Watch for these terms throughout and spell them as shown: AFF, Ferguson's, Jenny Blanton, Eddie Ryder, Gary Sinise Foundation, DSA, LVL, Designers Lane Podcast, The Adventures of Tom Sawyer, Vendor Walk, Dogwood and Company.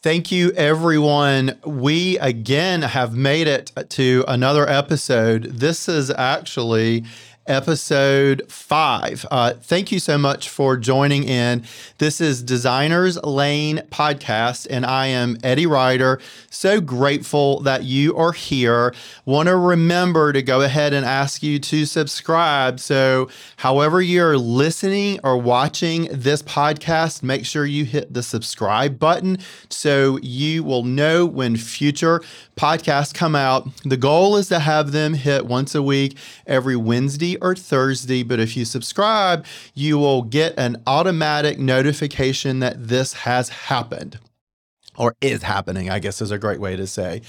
Thank you, everyone. We again have made it to another episode. This is actually episode 5. Thank you so much for joining in. This is Designers Lane Podcast, and I am Eddie Ryder. So grateful that you are here. Want to remember to go ahead and ask you to subscribe. So however you're listening or watching this podcast, make sure you hit the subscribe button so you will know when future podcasts come out. The goal is to have them hit once a week, every Wednesday or Thursday. But if you subscribe, you will get an automatic notification that this has happened, or is happening, I guess is a great way to say.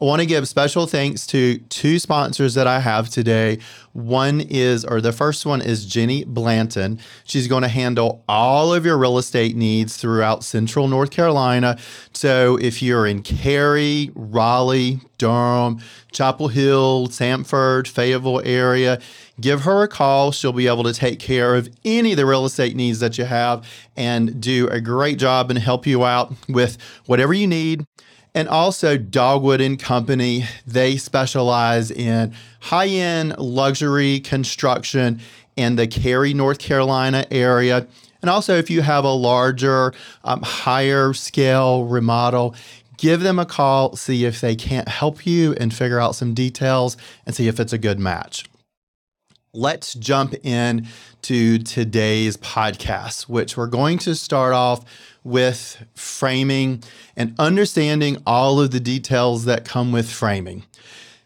I want to give special thanks to 2 sponsors that I have today. The first one is Jenny Blanton. She's going to handle all of your real estate needs throughout Central North Carolina. So if you're in Cary, Raleigh, Durham, Chapel Hill, Sanford, Fayetteville area, give her a call. She'll be able to take care of any of the real estate needs that you have and do a great job and help you out with whatever you need. And also Dogwood and Company, they specialize in high-end luxury construction in the Cary, North Carolina area. And also if you have a larger, higher scale remodel, give them a call, see if they can't help you and figure out some details and see if it's a good match. Let's jump in to today's podcast, which we're going to start off with framing and understanding all of the details that come with framing.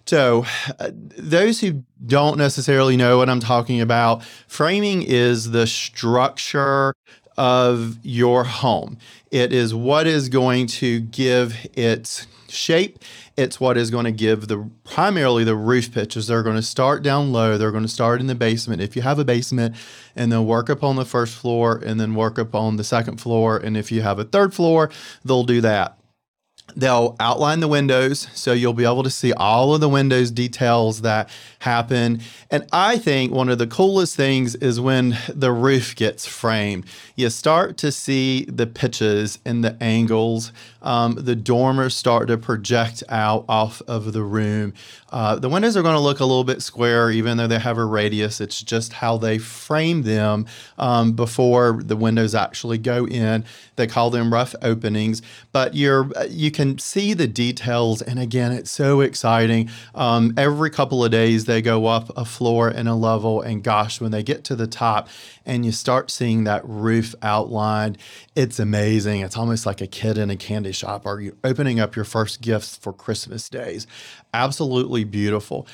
So those who don't necessarily know what I'm talking about, framing is the structure of your home. It is what is going to give its shape. It's what is going to give primarily the roof pitches. They're going to start down low. They're going to start in the basement, if you have a basement, and then work up on the first floor and then work up on the second floor. And if you have a third floor, they'll do that. They'll outline the windows, so you'll be able to see all of the windows details that happen. And I think one of the coolest things is when the roof gets framed. You start to see the pitches and the angles. The dormers start to project out off of the room. The windows are going to look a little bit square, even though they have a radius. It's just how they frame them before the windows actually go in. They call them rough openings, but you can see the details. And again, it's so exciting. Every couple of days they go up a floor and a level, and gosh, when they get to the top and you start seeing that roof outlined, it's amazing. It's almost like a kid in a candy shop, or you're opening up your first gifts for Christmas days. Absolutely beautiful.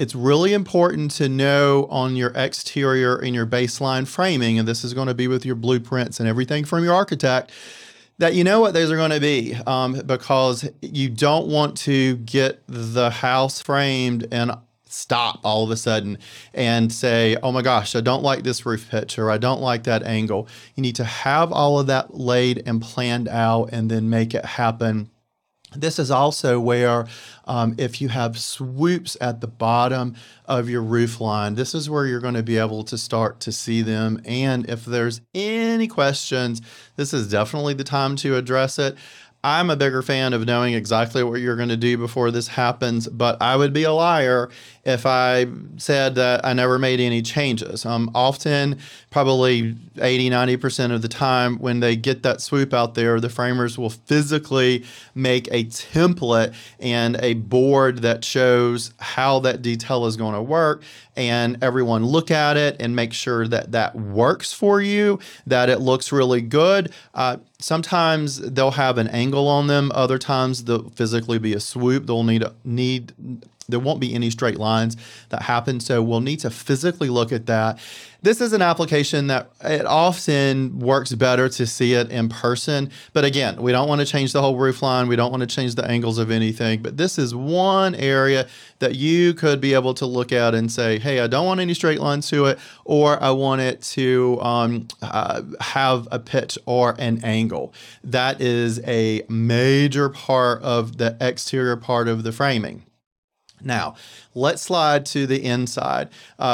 It's really important to know on your exterior and your baseline framing, and this is going to be with your blueprints and everything from your architect, that you know what those are going to be, because you don't want to get the house framed and stop all of a sudden and say, oh my gosh, I don't like this roof pitch, or I don't like that angle. You need to have all of that laid and planned out and then make it happen. This is also where if you have swoops at the bottom of your roof line, this is where you're going to be able to start to see them. And if there's any questions, this is definitely the time to address it. I'm a bigger fan of knowing exactly what you're going to do before this happens, but I would be a liar if I said that I never made any changes. Often, probably 80, 90% of the time, when they get that swoop out there, the framers will physically make a template and a board that shows how that detail is going to work, and everyone look at it and make sure that that works for you, that it looks really good. Sometimes they'll have an angle on them. Other times they'll physically be a swoop. They'll there won't be any straight lines that happen. So we'll need to physically look at that. This is an application that it often works better to see it in person. But again, we don't want to change the whole roof line. We don't want to change the angles of anything. But this is one area that you could be able to look at and say, hey, I don't want any straight lines to it, or I want it to have a pitch or an angle. That is a major part of the exterior part of the framing. Now, let's slide to the inside.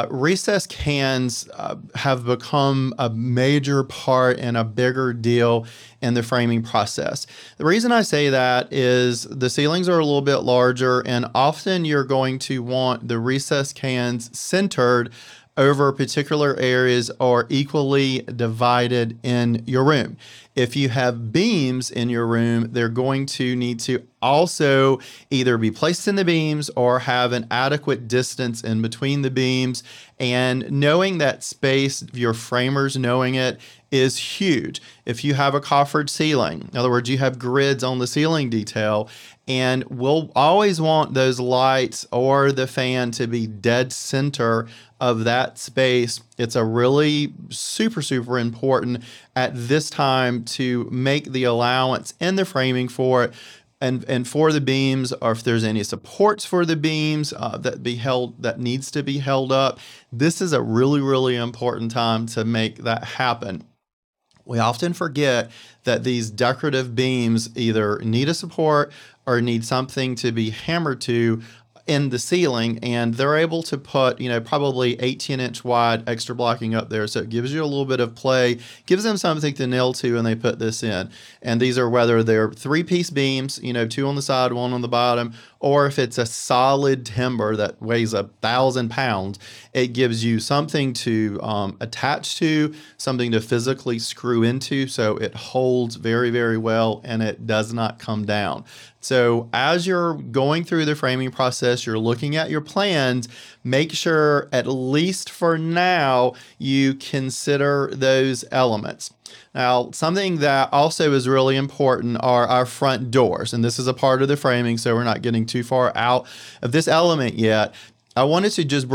Recessed cans have become a major part and a bigger deal in the framing process. The reason I say that is the ceilings are a little bit larger, and often you're going to want the recessed cans centered over particular areas or equally divided in your room. If you have beams in your room, they're going to need to also either be placed in the beams or have an adequate distance in between the beams. And knowing that space, your framers knowing it, is huge. If you have a coffered ceiling, in other words, you have grids on the ceiling detail, and we'll always want those lights or the fan to be dead center of that space. It's a really super important at this time to make the allowance in the framing for it and for the beams, or if there's any supports for the beams that needs to be held up. This is a really important time to make that happen. We often forget that these decorative beams either need a support or need something to be hammered to in the ceiling, and they're able to put, probably 18-inch wide extra blocking up there. So it gives you a little bit of play, gives them something to nail to, and they put this in. And these are whether they're three-piece beams, two on the side, one on the bottom, or if it's a solid timber that weighs 1,000 pounds, it gives you something to attach to, something to physically screw into, so it holds very well and it does not come down. So as you're going through the framing process, you're looking at your plans, make sure at least for now you consider those elements. Now, something that also is really important are our front doors, and this is a part of the framing, so we're not getting too far out of this element yet. I wanted to just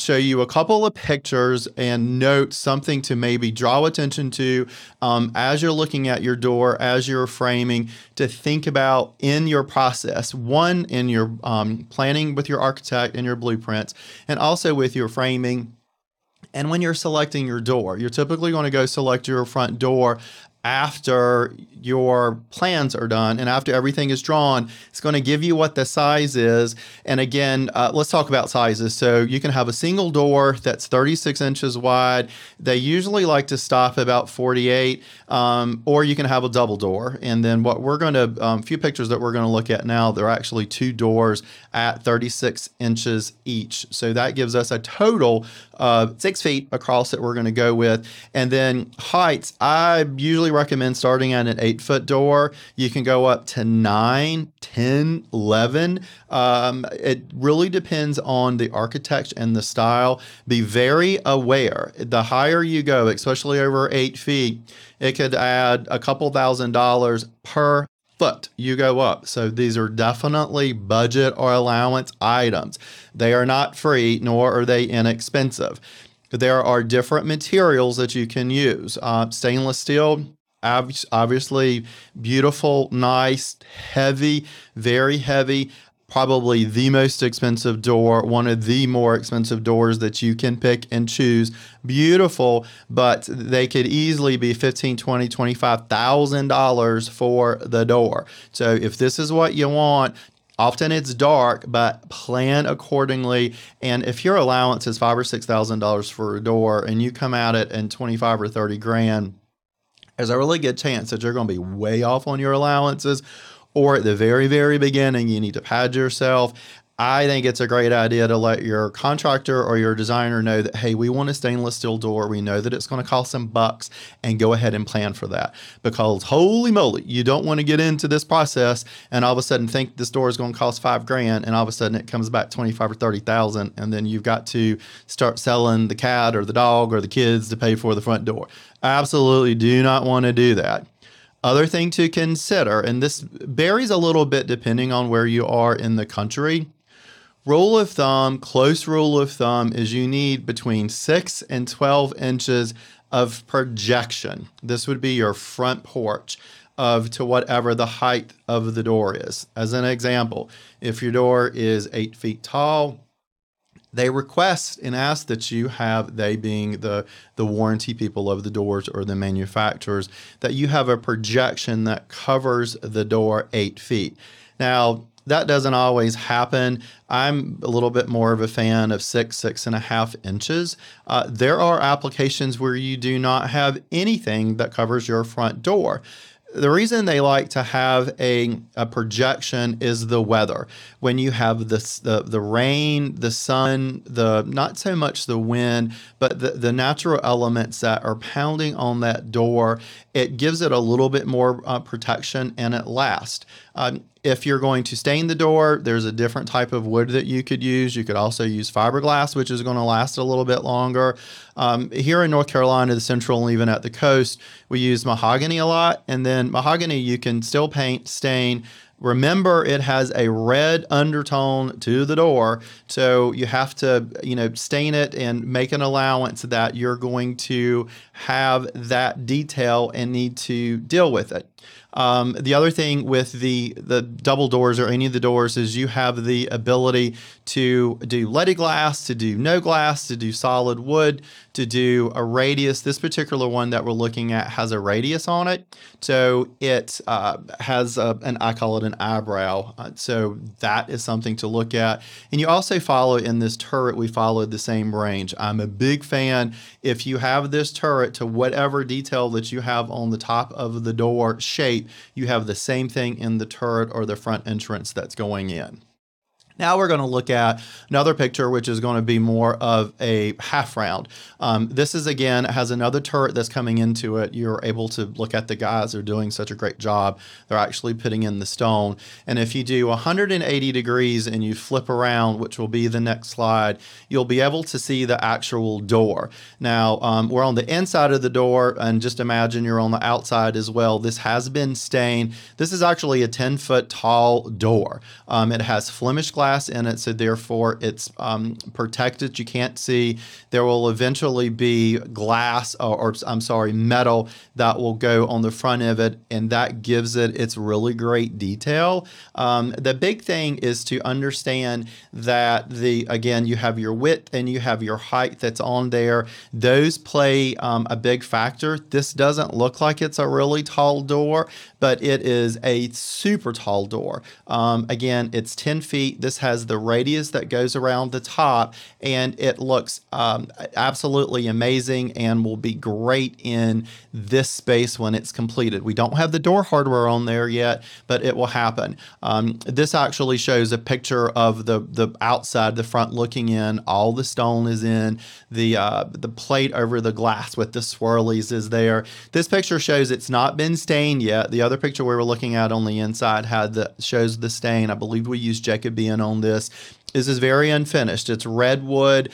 show you a couple of pictures and note something to maybe draw attention to as you're looking at your door, as you're framing, to think about in your process. One, in your planning with your architect and your blueprints, and also with your framing. And when you're selecting your door, you're typically going to go select your front door after your plans are done and after everything is drawn. It's going to give you what the size is. And again, let's talk about sizes. So you can have a single door that's 36 inches wide. They usually like to stop about 48, or you can have a double door. And then what we're going to, few pictures that we're going to look at now, there are actually two doors at 36 inches each. So that gives us a total of 6 feet across that we're going to go with. And then heights, I usually recommend starting at an 8-foot door. You can go up to 9, 10, 11. It really depends on the architect and the style. Be very aware. The higher you go, especially over 8 feet, it could add a couple $1,000 per foot you go up. So these are definitely budget or allowance items. They are not free, nor are they inexpensive. There are different materials that you can use. Stainless steel, obviously beautiful, nice, heavy, very heavy. Probably the most expensive door, one of the more expensive doors that you can pick and choose. Beautiful, but they could easily be $15,000, $20,000, $25,000 for the door. So if this is what you want, often it's dark, but plan accordingly. And if your allowance is $5,000 or $6,000 for a door and you come at it in 25 or 30 grand, there's a really good chance that you're going to be way off on your allowances, or at the very beginning, you need to pad yourself. I think it's a great idea to let your contractor or your designer know that, hey, we want a stainless steel door. We know that it's going to cost some bucks, and go ahead and plan for that, because holy moly, you don't want to get into this process and all of a sudden think this door is going to cost $5,000 and all of a sudden it comes back $25,000 or $30,000, and then you've got to start selling the cat or the dog or the kids to pay for the front door. Absolutely do not want to do that. Other thing to consider, and this varies a little bit depending on where you are in the country, rule of thumb, close rule of thumb, is you need between 6 and 12 inches of projection. This would be your front porch to whatever the height of the door is. As an example, if your door is 8 feet tall, they request and ask that you have, they being the warranty people of the doors or the manufacturers, that you have a projection that covers the door 8 feet. Now, That doesn't always happen. I'm a little bit more of a fan of 6.5 inches. There are applications where you do not have anything that covers your front door. The reason they like to have a projection is the weather. When you have the rain, the sun, the not so much the wind, but the natural elements that are pounding on that door, it gives it a little bit more protection and it lasts. If you're going to stain the door, there's a different type of wood that you could use. You could also use fiberglass, which is going to last a little bit longer. Here in North Carolina, the central and even at the coast, we use mahogany a lot. And then mahogany, you can still paint, stain. Remember, it has a red undertone to the door, so you have to, stain it and make an allowance that you're going to have that detail and need to deal with it. The other thing with the double doors or any of the doors is you have the ability to do leaded glass, to do no glass, to do solid wood, to do a radius. This particular one that we're looking at has a radius on it. So it has I call it an eyebrow. So that is something to look at. And you also follow in this turret, we followed the same range. I'm a big fan. If you have this turret to whatever detail that you have on the top of the door shape, you have the same thing in the turret or the front entrance that's going in. Now we're going to look at another picture, which is going to be more of a half round. This is, again, has another turret that's coming into it. You're able to look at the guys. They're doing such a great job. They're actually putting in the stone. And if you do 180 degrees and you flip around, which will be the next slide, you'll be able to see the actual door. Now, we're on the inside of the door, and just imagine you're on the outside as well. This has been stained. This is actually a 10-foot tall door. It has Flemish glass in it, so therefore it's protected. You can't see. There will eventually be glass or metal that will go on the front of it, and that gives it its really great detail. The big thing is to understand that you have your width and you have your height that's on there. Those play a big factor. This doesn't look like it's a really tall door, but it is a super tall door. Again, it's 10 feet. This has the radius that goes around the top, and it looks absolutely amazing and will be great in this space when it's completed. We don't have the door hardware on there yet, but it will happen. This actually shows a picture of the outside, the front looking in. All the stone is in. The plate over the glass with the swirlies is there. This picture shows it's not been stained yet. The other picture we were looking at on the inside shows the stain. I believe we used Jacobean on this. This is very unfinished. It's redwood.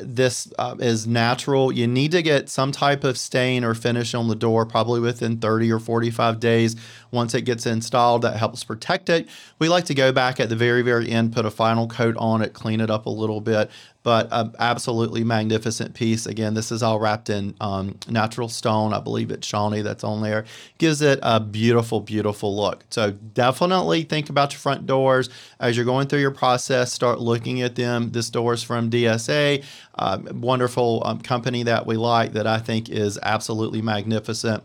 This is natural. You need to get some type of stain or finish on the door probably within 30 or 45 days. Once it gets installed, that helps protect it. We like to go back at the very, very end, put a final coat on it, clean it up a little bit, but an absolutely magnificent piece. Again, this is all wrapped in natural stone. I believe it's Shawnee that's on there. Gives it a beautiful, beautiful look. So definitely think about your front doors as you're going through your process. Start looking at them. This door is from DSA, wonderful company that we like, that I think is absolutely magnificent.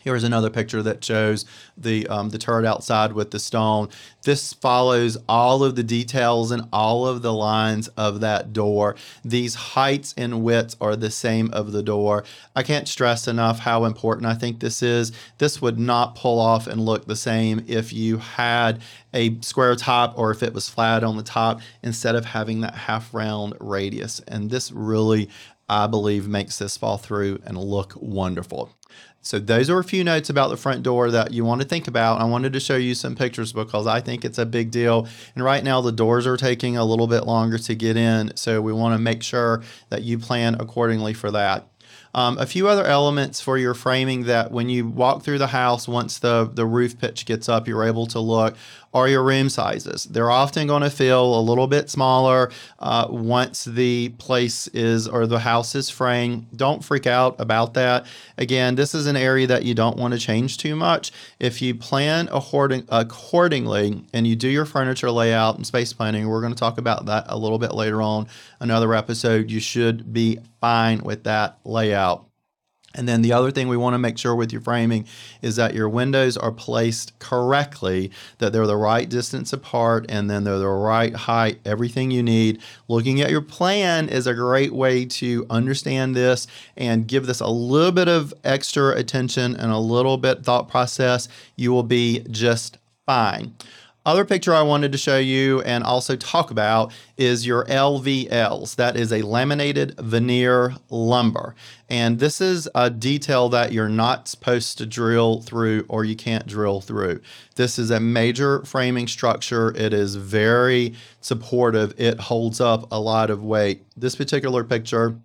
Here's another picture that shows the turret outside with the stone. This follows all of the details and all of the lines of that door. These heights and widths are the same of the door. I can't stress enough how important I think this is. This would not pull off and look the same if you had a square top or if it was flat on the top instead of having that half round radius. And this really, I believe, makes this fall through and look wonderful. So those are a few notes about the front door that you want to think about. I wanted to show you some pictures because I think it's a big deal. And right now the doors are taking a little bit longer to get in. So we want to make sure that you plan accordingly for that. A few other elements for your framing that when you walk through the house, once the roof pitch gets up, you're able to look, are your room sizes. They're often going to feel a little bit smaller once the place is or the house is framed. Don't freak out about that. Again, this is an area that you don't want to change too much. If you plan accordingly and you do your furniture layout and space planning, we're going to talk about that a little bit later on another episode, you should be fine with that layout. And then the other thing we want to make sure with your framing is that your windows are placed correctly, that they're the right distance apart, and then they're the right height, everything you need. Looking at your plan is a great way to understand this and give this a little bit of extra attention and a little bit thought process. You will be just fine. Other picture I wanted to show you and also talk about is your LVLs. That is a laminated veneer lumber. And this is a detail that you're not supposed to drill through, or you can't drill through. This is a major framing structure. It is very supportive. It holds up a lot of weight. This particular picture,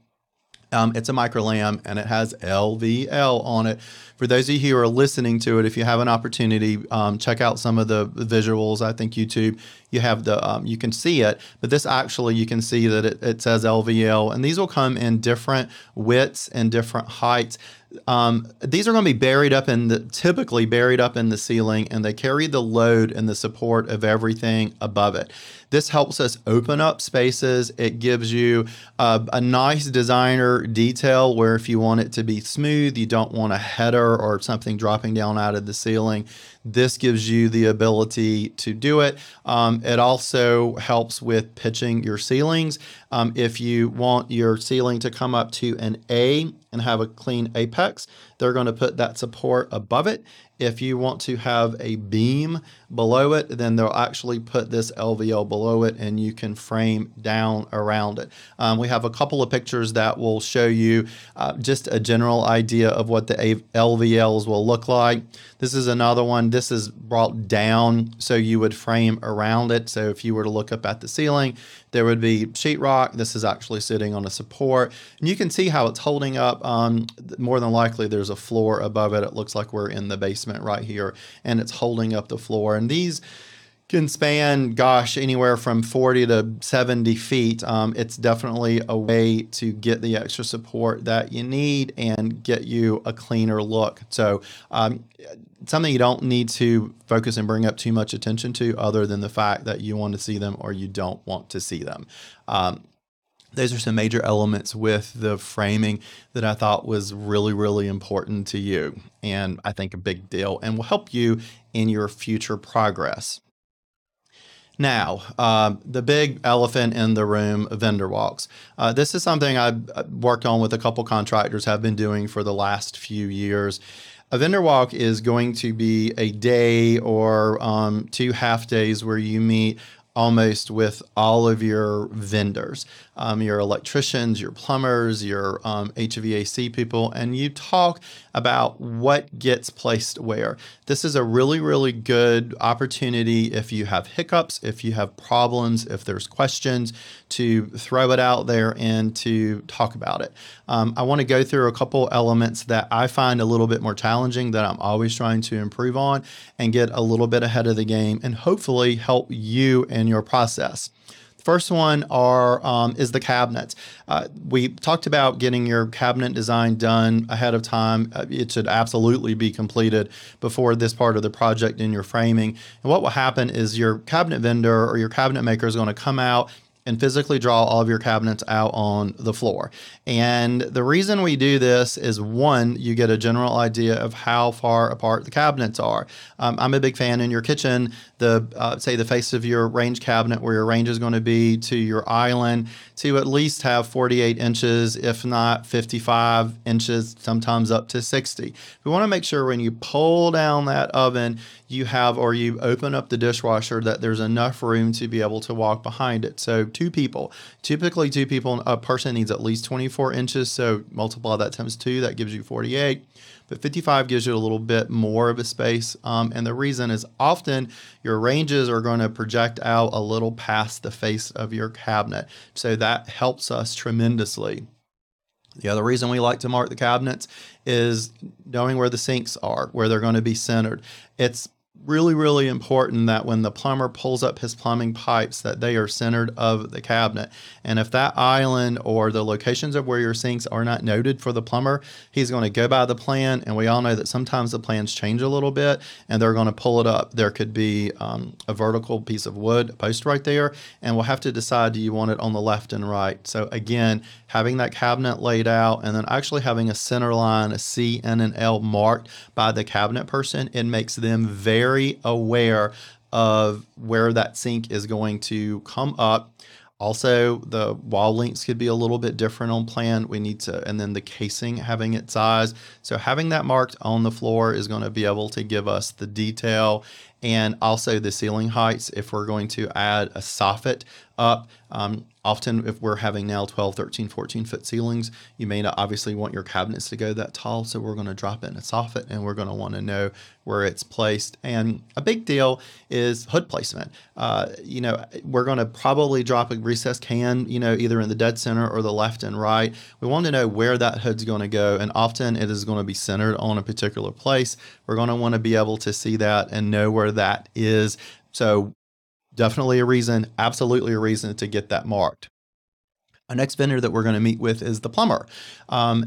it's a micro lamb and it has LVL on it. For those of you who are listening to it, if you have an opportunity, check out some of the visuals. I think YouTube, you have the, you can see it, but this actually, you can see that it says LVL, and these will come in different widths and different heights. These are going to be typically buried up in the ceiling, and they carry the load and the support of everything above it. This helps us open up spaces. It gives you a nice designer detail where if you want it to be smooth, you don't want a header or something dropping down out of the ceiling. This gives you the ability to do it. It also helps with pitching your ceilings. If you want your ceiling to come up to an A and have a clean apex, they're going to put that support above it. If you want to have a beam below it, then they'll actually put this LVL below it and you can frame down around it. We have a couple of pictures that will show you just a general idea of what the LVLs will look like. This is another one. This is brought down so you would frame around it. So if you were to look up at the ceiling, there would be sheetrock. This is actually sitting on a support. And you can see how it's holding up. More than likely, there's a floor above it. It looks like we're in the basement right here, and it's holding up the floor. And these can span, gosh, anywhere from 40 to 70 feet. It's definitely a way to get the extra support that you need and get you a cleaner look. So something you don't need to focus and bring up too much attention to, other than the fact that you want to see them or you don't want to see them. Those are some major elements with the framing that I thought was really, really important to you, and I think a big deal and will help you in your future progress. Now, the big elephant in the room, vendor walks. This is something I've worked on with a couple contractors, have been doing for the last few years. A vendor walk is going to be a day or 2 half days where you meet almost with all of your vendors, your electricians, your plumbers, your HVAC people, and you talk about what gets placed where. This is a really, really good opportunity if you have hiccups, if you have problems, if there's questions, to throw it out there and to talk about it. I want to go through a couple elements that I find a little bit more challenging that I'm always trying to improve on and get a little bit ahead of the game and hopefully help you in your process. First one is the cabinets. We talked about getting your cabinet design done ahead of time. It should absolutely be completed before this part of the project in your framing. And what will happen is your cabinet vendor or your cabinet maker is going to come out and physically draw all of your cabinets out on the floor. And the reason we do this is, one, you get a general idea of how far apart the cabinets are. I'm a big fan in your kitchen, say the face of your range cabinet, where your range is going to be, to your island, to at least have 48 inches, if not 55 inches, sometimes up to 60. We want to make sure when you pull down that oven, you have, or you open up the dishwasher, that there's enough room to be able to walk behind it. So typically two people, a person needs at least 24 inches. So multiply that times 2, that gives you 48, but 55 gives you a little bit more of a space. And the reason is often your ranges are going to project out a little past the face of your cabinet. So that helps us tremendously. The other reason we like to mark the cabinets is knowing where the sinks are, where they're going to be centered. It's really, really important that when the plumber pulls up his plumbing pipes that they are centered of the cabinet. And if that island or the locations of where your sinks are not noted for the plumber, he's going to go by the plan. And we all know that sometimes the plans change a little bit and they're going to pull it up. There could be a vertical piece of wood post right there, and we'll have to decide, do you want it on the left and right? So again, having that cabinet laid out and then actually having a center line, a C and an L marked by the cabinet person, it makes them very aware of where that sink is going to come up. Also, the wall links could be a little bit different on plan. We need to, and then the casing having its size. So having that marked on the floor is going to be able to give us the detail, and also the ceiling heights if we're going to add a soffit up. Often if we're having now 12, 13, 14 foot ceilings, you may not obviously want your cabinets to go that tall. So we're going to drop in a soffit and we're going to want to know where it's placed. And a big deal is hood placement. You know, we're going to probably drop a recessed can, you know, either in the dead center or the left and right. We want to know where that hood's going to go. And often it is going to be centered on a particular place. We're going to want to be able to see that and know where that is. So definitely a reason, absolutely a reason to get that marked. Our next vendor that we're going to meet with is the plumber.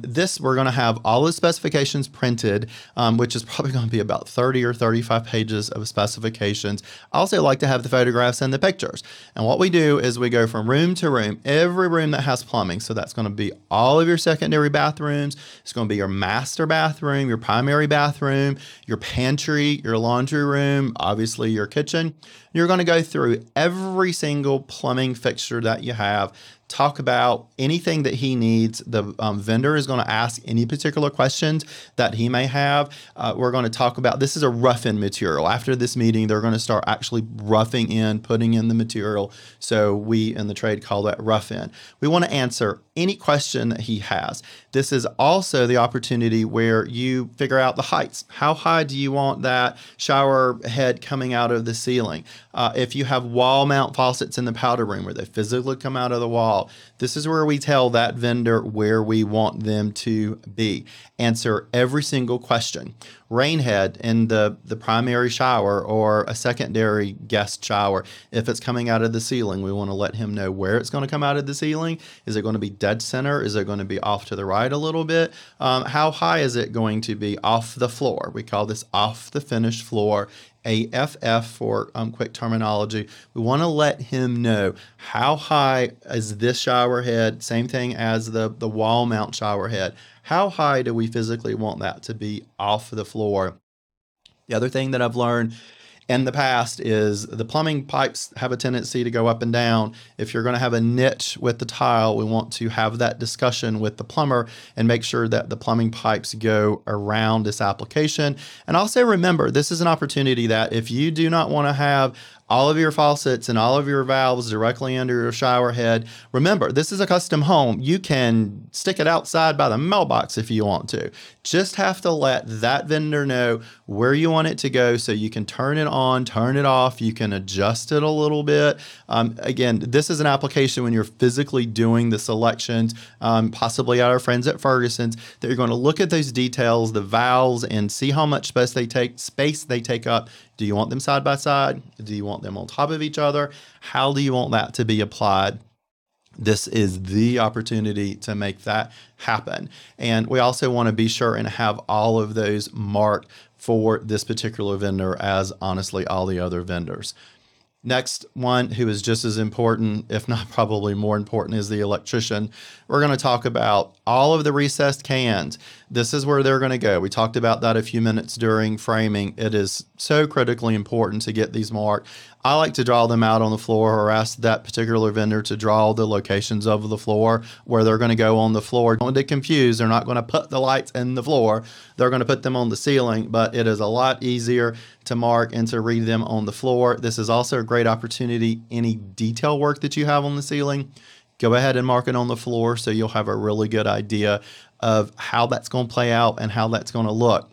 This, we're going to have all the specifications printed, which is probably going to be about 30 or 35 pages of specifications. I also like to have the photographs and the pictures. And what we do is we go from room to room, every room that has plumbing. So that's going to be all of your secondary bathrooms. It's going to be your master bathroom, your primary bathroom, your pantry, your laundry room, obviously your kitchen. You're going to go through every single plumbing fixture that you have, talk about anything that he needs. The vendor is going to ask any particular questions that he may have. We're going to talk about, this is a rough-in material. After this meeting, they're going to start actually roughing in, putting in the material. So we in the trade call that rough-in. We want to answer any question that he has. This is also the opportunity where you figure out the heights. How high do you want that shower head coming out of the ceiling? If you have wall mount faucets in the powder room where they physically come out of the wall, this is where we tell that vendor where we want them to be. Answer every single question. Rainhead in the primary shower or a secondary guest shower. If it's coming out of the ceiling, we want to let him know where it's going to come out of the ceiling. Is it going to be dead center? Is it going to be off to the right a little bit? How high is it going to be off the floor? We call this off the finished floor. AFF for quick terminology. We want to let him know how high is this shower head, same thing as the wall mount shower head. How high do we physically want that to be off the floor? The other thing that I've learned in the past is the plumbing pipes have a tendency to go up and down. If you're going to have a niche with the tile, we want to have that discussion with the plumber and make sure that the plumbing pipes go around this application. And also remember, this is an opportunity that if you do not want to have all of your faucets and all of your valves directly under your shower head. Remember, this is a custom home. You can stick it outside by the mailbox if you want to. Just have to let that vendor know where you want it to go so you can turn it on, turn it off. You can adjust it a little bit. Again, this is an application when you're physically doing the selections, possibly at our friends at Ferguson's, that you're going to look at those details, the valves, and see how much space they take up. Do you want them side by side? Do you want them on top of each other? How do you want that to be applied? This is the opportunity to make that happen. And we also want to be sure and have all of those marked for this particular vendor as honestly all the other vendors. Next one, who is just as important, if not probably more important, is the electrician. We're going to talk about all of the recessed cans. This is where they're going to go. We talked about that a few minutes during framing. It is so critically important to get these marked. I like to draw them out on the floor or ask that particular vendor to draw the locations of the floor where they're going to go on the floor. Don't get confused. They're not going to put the lights in the floor. They're going to put them on the ceiling, but it is a lot easier to mark and to read them on the floor. This is also a great opportunity. Any detail work that you have on the ceiling, go ahead and mark it on the floor so you'll have a really good idea of how that's going to play out and how that's going to look.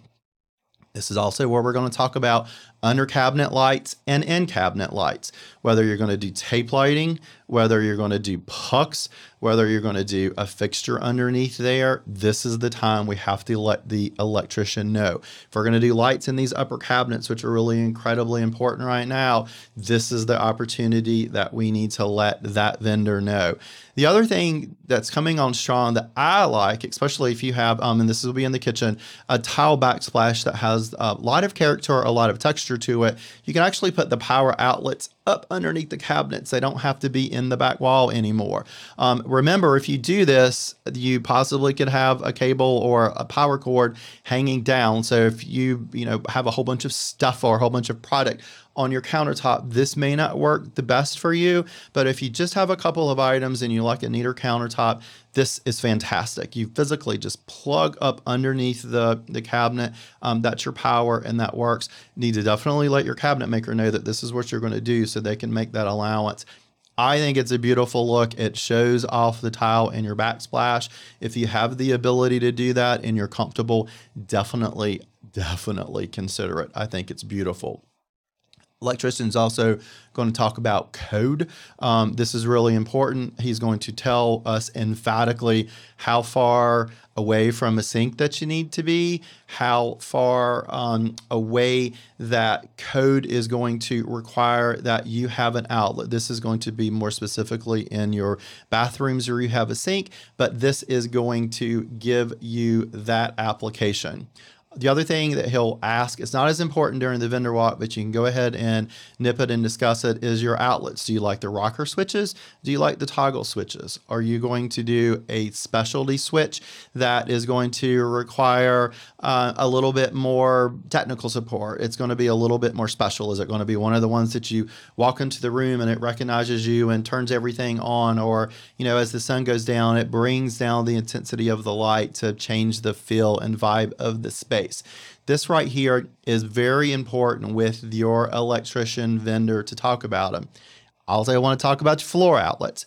This is also where we're going to talk about under cabinet lights and in cabinet lights, whether you're going to do tape lighting, whether you're going to do pucks, whether you're going to do a fixture underneath there. This is the time we have to let the electrician know. If we're going to do lights in these upper cabinets, which are really incredibly important right now, this is the opportunity that we need to let that vendor know. The other thing that's coming on strong that I like, especially if you have, and this will be in the kitchen, a tile backsplash that has a lot of character, a lot of texture to it. You can actually put the power outlets up underneath the cabinets. They don't have to be in the back wall anymore. Remember, if you do this, you possibly could have a cable or a power cord hanging down. So if you have a whole bunch of stuff or a whole bunch of product on your countertop, this may not work the best for you. But if you just have a couple of items and you like a neater countertop, this is fantastic. You physically just plug up underneath the cabinet. That's your power and that works. You need to definitely let your cabinet maker know that this is what you're going to do so they can make that allowance. I think it's a beautiful look. It shows off the tile in your backsplash. If you have the ability to do that and you're comfortable, definitely consider it. I think it's beautiful. Electrician's also going to talk about code. This is really important. He's going to tell us emphatically how far away from a sink that you need to be, how far away that code is going to require that you have an outlet. This is going to be more specifically in your bathrooms where you have a sink, but this is going to give you that application. The other thing that he'll ask, it's not as important during the vendor walk, but you can go ahead and nip it and discuss it, is your outlets. Do you like the rocker switches? Do you like the toggle switches? Are you going to do a specialty switch that is going to require a little bit more technical support? It's going to be a little bit more special. Is it going to be one of the ones that you walk into the room and it recognizes you and turns everything on? Or, as the sun goes down, it brings down the intensity of the light to change the feel and vibe of the space. This right here is very important with your electrician vendor to talk about them. Also, I want to talk about your floor outlets.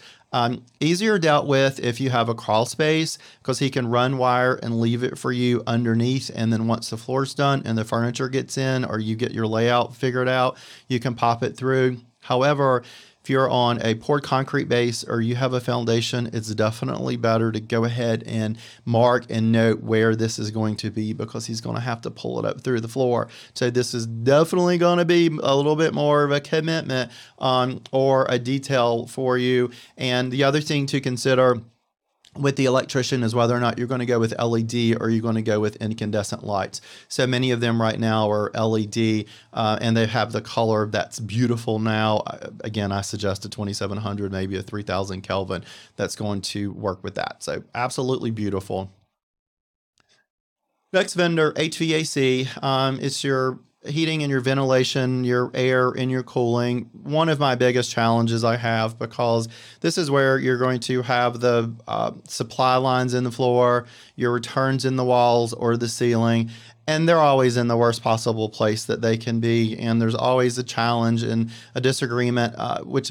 Easier dealt with if you have a crawl space because he can run wire and leave it for you underneath. And then once the floor's done and the furniture gets in or you get your layout figured out, you can pop it through. However, if you're on a poured concrete base or you have a foundation, it's definitely better to go ahead and mark and note where this is going to be because he's going to have to pull it up through the floor. So this is definitely going to be a little bit more of a commitment or a detail for you. And the other thing to consider with the electrician is whether or not you're going to go with LED or you're going to go with incandescent lights. So many of them right now are LED and they have the color that's beautiful now. Again, I suggest a 2700, maybe a 3000 Kelvin that's going to work with that. So absolutely beautiful. Next vendor, HVAC. It's your heating and your ventilation, your air and your cooling. One of my biggest challenges I have because this is where you're going to have the supply lines in the floor, your returns in the walls or the ceiling, and they're always in the worst possible place that they can be. And there's always a challenge and a disagreement, which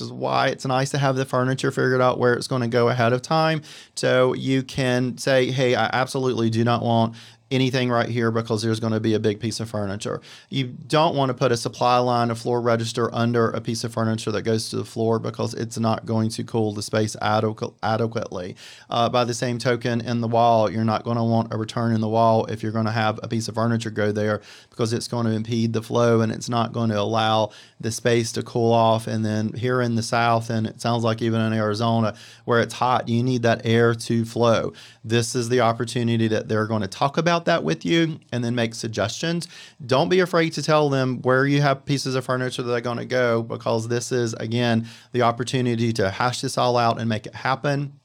is why it's nice to have the furniture figured out where it's going to go ahead of time. So you can say, hey, I absolutely do not want anything right here because there's going to be a big piece of furniture. You don't want to put a supply line, a floor register under a piece of furniture that goes to the floor because it's not going to cool the space adequately. By the same token, in the wall, you're not going to want a return in the wall if you're going to have a piece of furniture go there because it's going to impede the flow and it's not going to allow the space to cool off. And then here in the South, and it sounds like even in Arizona where it's hot, you need that air to flow. This is the opportunity that they're going to talk about that with you and then make suggestions. Don't be afraid to tell them where you have pieces of furniture that are going to go because this is, again, the opportunity to hash this all out and make it happen.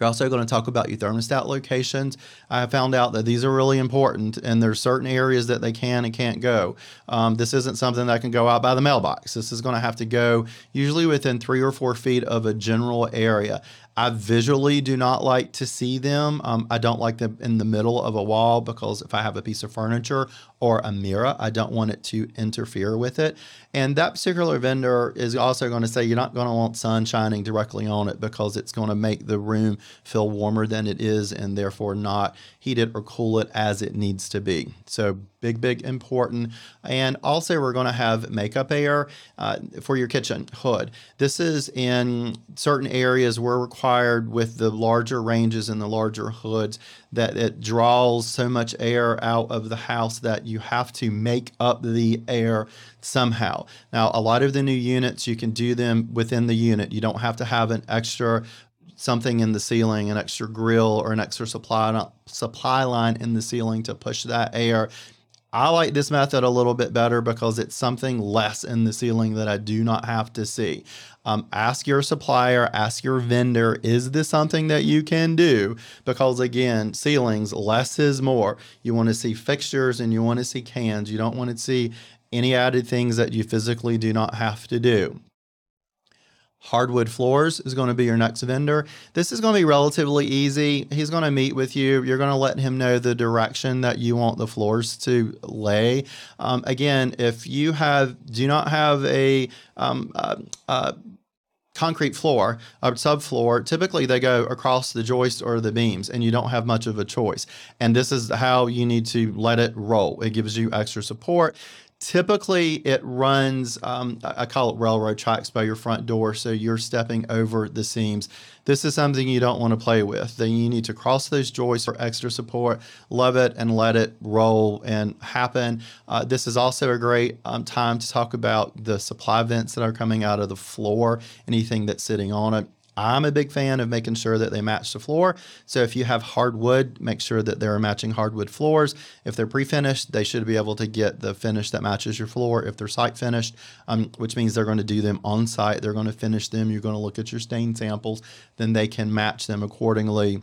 You're also going to talk about your thermostat locations. I found out that these are really important and there's certain areas that they can and can't go. This isn't something that can go out by the mailbox. This is going to have to go usually within 3 or 4 feet of a general area. I visually do not like to see them. I don't like them in the middle of a wall, because if I have a piece of furniture or a mirror, I don't want it to interfere with it. And that particular vendor is also going to say, you're not going to want sun shining directly on it, because it's going to make the room feel warmer than it is, and therefore not heat it or cool it as it needs to be. So big, big important. And also we're going to have makeup air for your kitchen hood. This is in certain areas we're required with the larger ranges and the larger hoods that it draws so much air out of the house that you have to make up the air somehow. Now, a lot of the new units, you can do them within the unit. You don't have to have an extra something in the ceiling, an extra grill or an extra supply line in the ceiling to push that air. I like this method a little bit better because it's something less in the ceiling that I do not have to see. Ask your supplier, ask your vendor, is this something that you can do? Because again, ceilings, less is more. You want to see fixtures and you want to see cans. You don't want to see any added things that you physically do not have to do. Hardwood floors is going to be your next vendor. This is going to be relatively easy. He's going to meet with you. You're going to let him know the direction that you want the floors to lay. Again, if you do not have a concrete floor, a subfloor, typically they go across the joist or the beams and you don't have much of a choice. And this is how you need to let it roll. It gives you extra support. Typically, it runs, I call it railroad tracks by your front door, so you're stepping over the seams. This is something you don't want to play with. Then you need to cross those joists for extra support, love it, and let it roll and happen. This is also a great time to talk about the supply vents that are coming out of the floor, anything that's sitting on it. I'm a big fan of making sure that they match the floor. So if you have hardwood, make sure that they're matching hardwood floors. If they're pre-finished, they should be able to get the finish that matches your floor. If they're site finished, which means they're going to do them on site, they're going to finish them, you're going to look at your stain samples, then they can match them accordingly.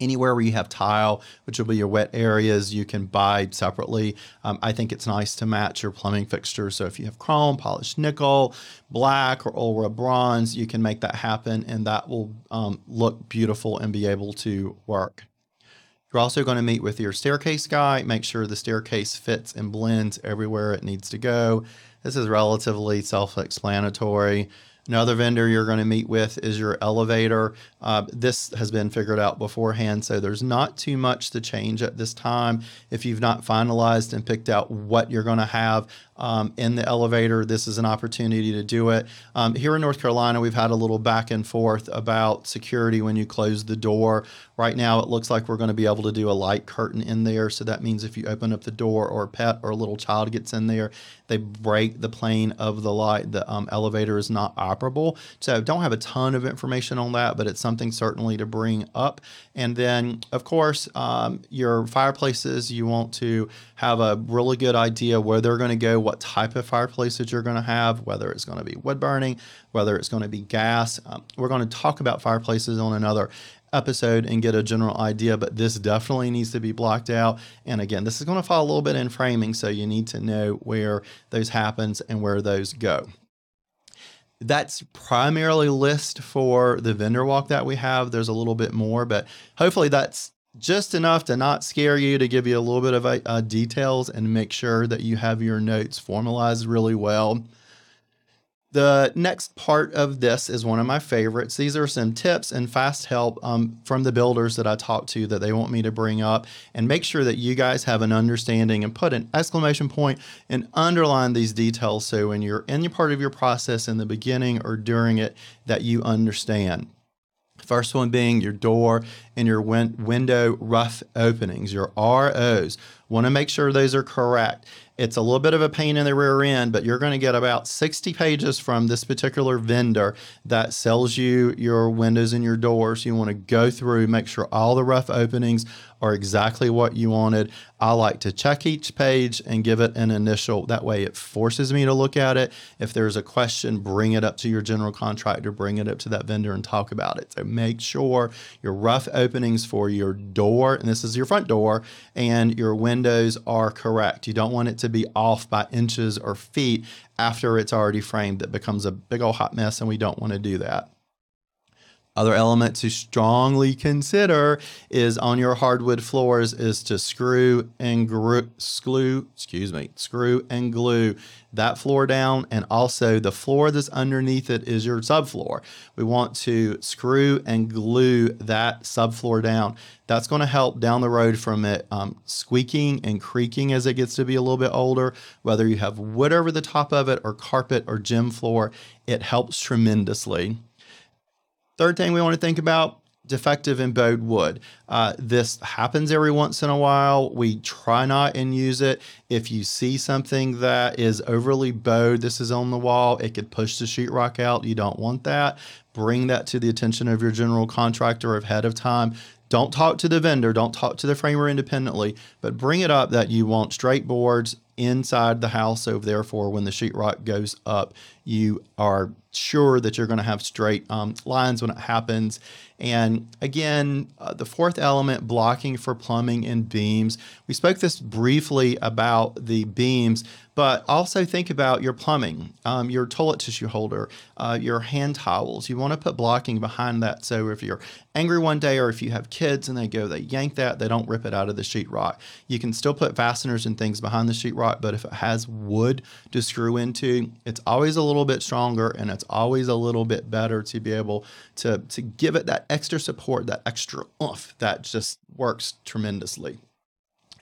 Anywhere where you have tile, which will be your wet areas, you can buy separately. I think it's nice to match your plumbing fixtures. So if you have chrome, polished nickel, black, or Olra bronze, you can make that happen, and that will look beautiful and be able to work. You're also going to meet with your staircase guy, make sure the staircase fits and blends everywhere it needs to go. This is relatively self-explanatory. Another vendor you're going to meet with is your elevator. This has been figured out beforehand, so there's not too much to change at this time. If you've not finalized and picked out what you're going to have in the elevator, this is an opportunity to do it. Here in North Carolina, we've had a little back and forth about security when you close the door. Right now, it looks like we're going to be able to do a light curtain in there, so that means if you open up the door or a pet or a little child gets in there, they break the plane of the light. The elevator is not operable. So don't have a ton of information on that, but it's something certainly to bring up. And then, of course, your fireplaces, you want to have a really good idea where they're going to go, what type of fireplace that you're going to have, whether it's going to be wood burning, whether it's going to be gas. We're going to talk about fireplaces on another episode and get a general idea, but this definitely needs to be blocked out. And again, this is going to fall a little bit in framing, so you need to know where those happens and where those go. That's primarily list for the vendor walk that we have. There's a little bit more, but hopefully that's just enough to not scare you, to give you a little bit of details and make sure that you have your notes formalized really well. The next part of this is one of my favorites. These are some tips and fast help from the builders that I talk to that they want me to bring up and make sure that you guys have an understanding and put an exclamation point and underline these details. So when you're in your part of your process in the beginning or during it, that you understand. First one being your door and your window rough openings, your ROs. Want to make sure those are correct. It's a little bit of a pain in the rear end, but you're going to get about 60 pages from this particular vendor that sells you your windows and your doors. You want to go through, make sure all the rough openings are exactly what you wanted. I like to check each page and give it an initial. That way it forces me to look at it. If there's a question, bring it up to your general contractor, bring it up to that vendor and talk about it. So make sure your rough openings for your door, and this is your front door, and your windows are correct. You don't want it to be off by inches or feet after it's already framed. That becomes a big old hot mess, and we don't want to do that. Other element to strongly consider is on your hardwood floors is to screw and glue that floor down, and also the floor that's underneath it is your subfloor. We want to screw and glue that subfloor down. That's going to help down the road from it squeaking and creaking as it gets to be a little bit older, whether you have wood over the top of it or carpet or gym floor. It helps tremendously. Third thing we want to think about, defective and bowed wood. This happens every once in a while. We try not and use it. If you see something that is overly bowed, this is on the wall, it could push the sheetrock out. You don't want that. Bring that to the attention of your general contractor ahead of time. Don't talk to the vendor. Don't talk to the framer independently, but bring it up that you want straight boards inside the house, so therefore when the sheetrock goes up, you are sure that you're going to have straight lines when it happens. And again, the fourth element, blocking for plumbing and beams. We spoke this briefly about the beams, but also think about your plumbing, your toilet tissue holder, your hand towels. You want to put blocking behind that, so if you're angry one day or if you have kids and they yank that, they don't rip it out of the sheetrock. You can still put fasteners and things behind the sheetrock, but if it has wood to screw into, it's always a little bit stronger, and it's always a little bit better to be able to give it that extra support, that extra oomph that just works tremendously.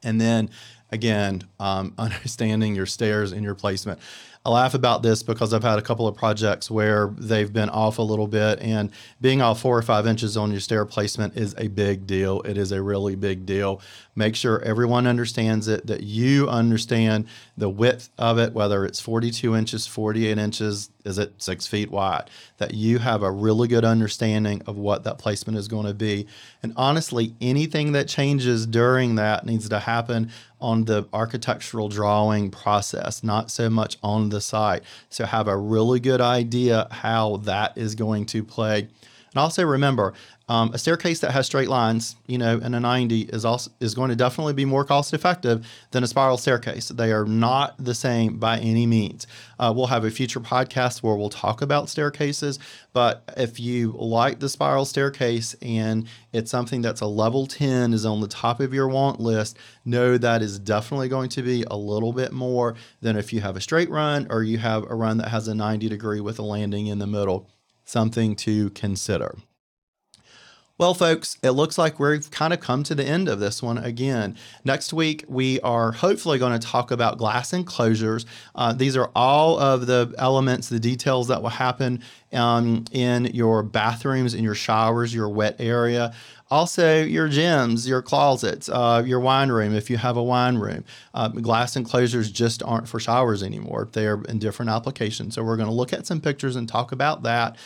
And then again, understanding your stairs and your placement. I laugh about this because I've had a couple of projects where they've been off a little bit, and being off 4 or 5 inches on your stair placement is a big deal. It is a really big deal. Make sure everyone understands it, that you understand the width of it, whether it's 42 inches, 48 inches, is it 6 feet wide, that you have a really good understanding of what that placement is going to be. And honestly, anything that changes during that needs to happen on the architectural drawing process, not so much on the site. So have a really good idea how that is going to play. And also remember, a staircase that has straight lines, and a 90 is going to definitely be more cost effective than a spiral staircase. They are not the same by any means. We'll have a future podcast where we'll talk about staircases, but if you like the spiral staircase and it's something that's a level 10 is on the top of your want list, know that is definitely going to be a little bit more than if you have a straight run or you have a run that has a 90 degree with a landing in the middle. Something to consider. Well, folks, it looks like we've kind of come to the end of this one again. Next week, we are hopefully going to talk about glass enclosures. These are all of the elements, the details that will happen in your bathrooms, in your showers, your wet area. Also, your gyms, your closets, your wine room, if you have a wine room. Glass enclosures just aren't for showers anymore. They're in different applications. So we're going to look at some pictures and talk about that.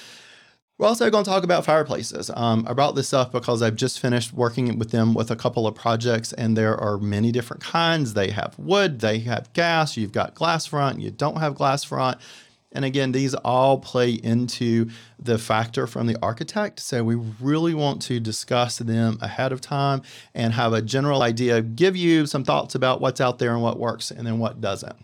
We're also going to talk about fireplaces. I brought this up because I've just finished working with them with a couple of projects, and there are many different kinds. They have wood, they have gas, you've got glass front, you don't have glass front. And again, these all play into the factor from the architect. So we really want to discuss them ahead of time and have a general idea, give you some thoughts about what's out there and what works and then what doesn't.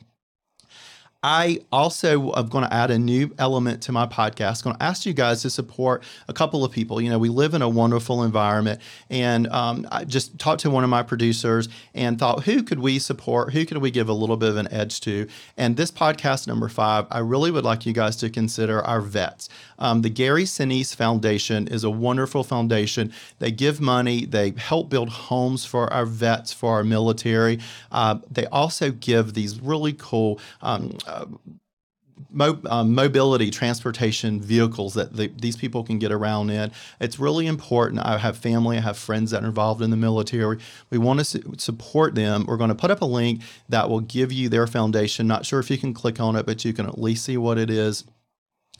I also am going to add a new element to my podcast. I'm going to ask you guys to support a couple of people. We live in a wonderful environment, and I just talked to one of my producers and thought, who could we support? Who could we give a little bit of an edge to? And this podcast number 5, I really would like you guys to consider our vets. The Gary Sinise Foundation is a wonderful foundation. They give money. They help build homes for our vets, for our military. They also give these really cool mobility transportation vehicles that these people can get around in. It's really important. I have family, I have friends that are involved in the military. We want to support them. We're going to put up a link that will give you their foundation. Not sure if you can click on it, but you can at least see what it is.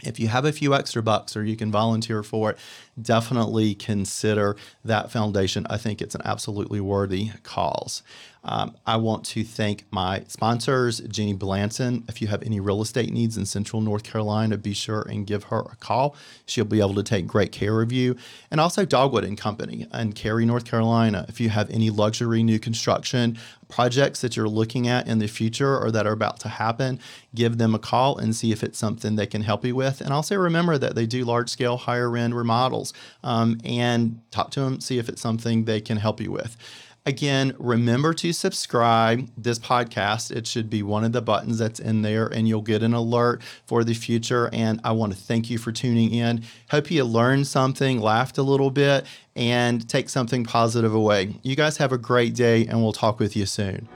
If you have a few extra bucks or you can volunteer for it, definitely consider that foundation. I think it's an absolutely worthy cause. I want to thank my sponsors, Jenny Blanton. If you have any real estate needs in Central North Carolina, be sure and give her a call. She'll be able to take great care of you. And also Dogwood and Company in Cary, North Carolina. If you have any luxury new construction projects that you're looking at in the future or that are about to happen, give them a call and see if it's something they can help you with. And also remember that they do large-scale, higher-end remodels, and talk to them, see if it's something they can help you with. Again, remember to subscribe this podcast. It should be one of the buttons that's in there, and you'll get an alert for the future. And I want to thank you for tuning in. Hope you learned something, laughed a little bit, and take something positive away. You guys have a great day, and we'll talk with you soon.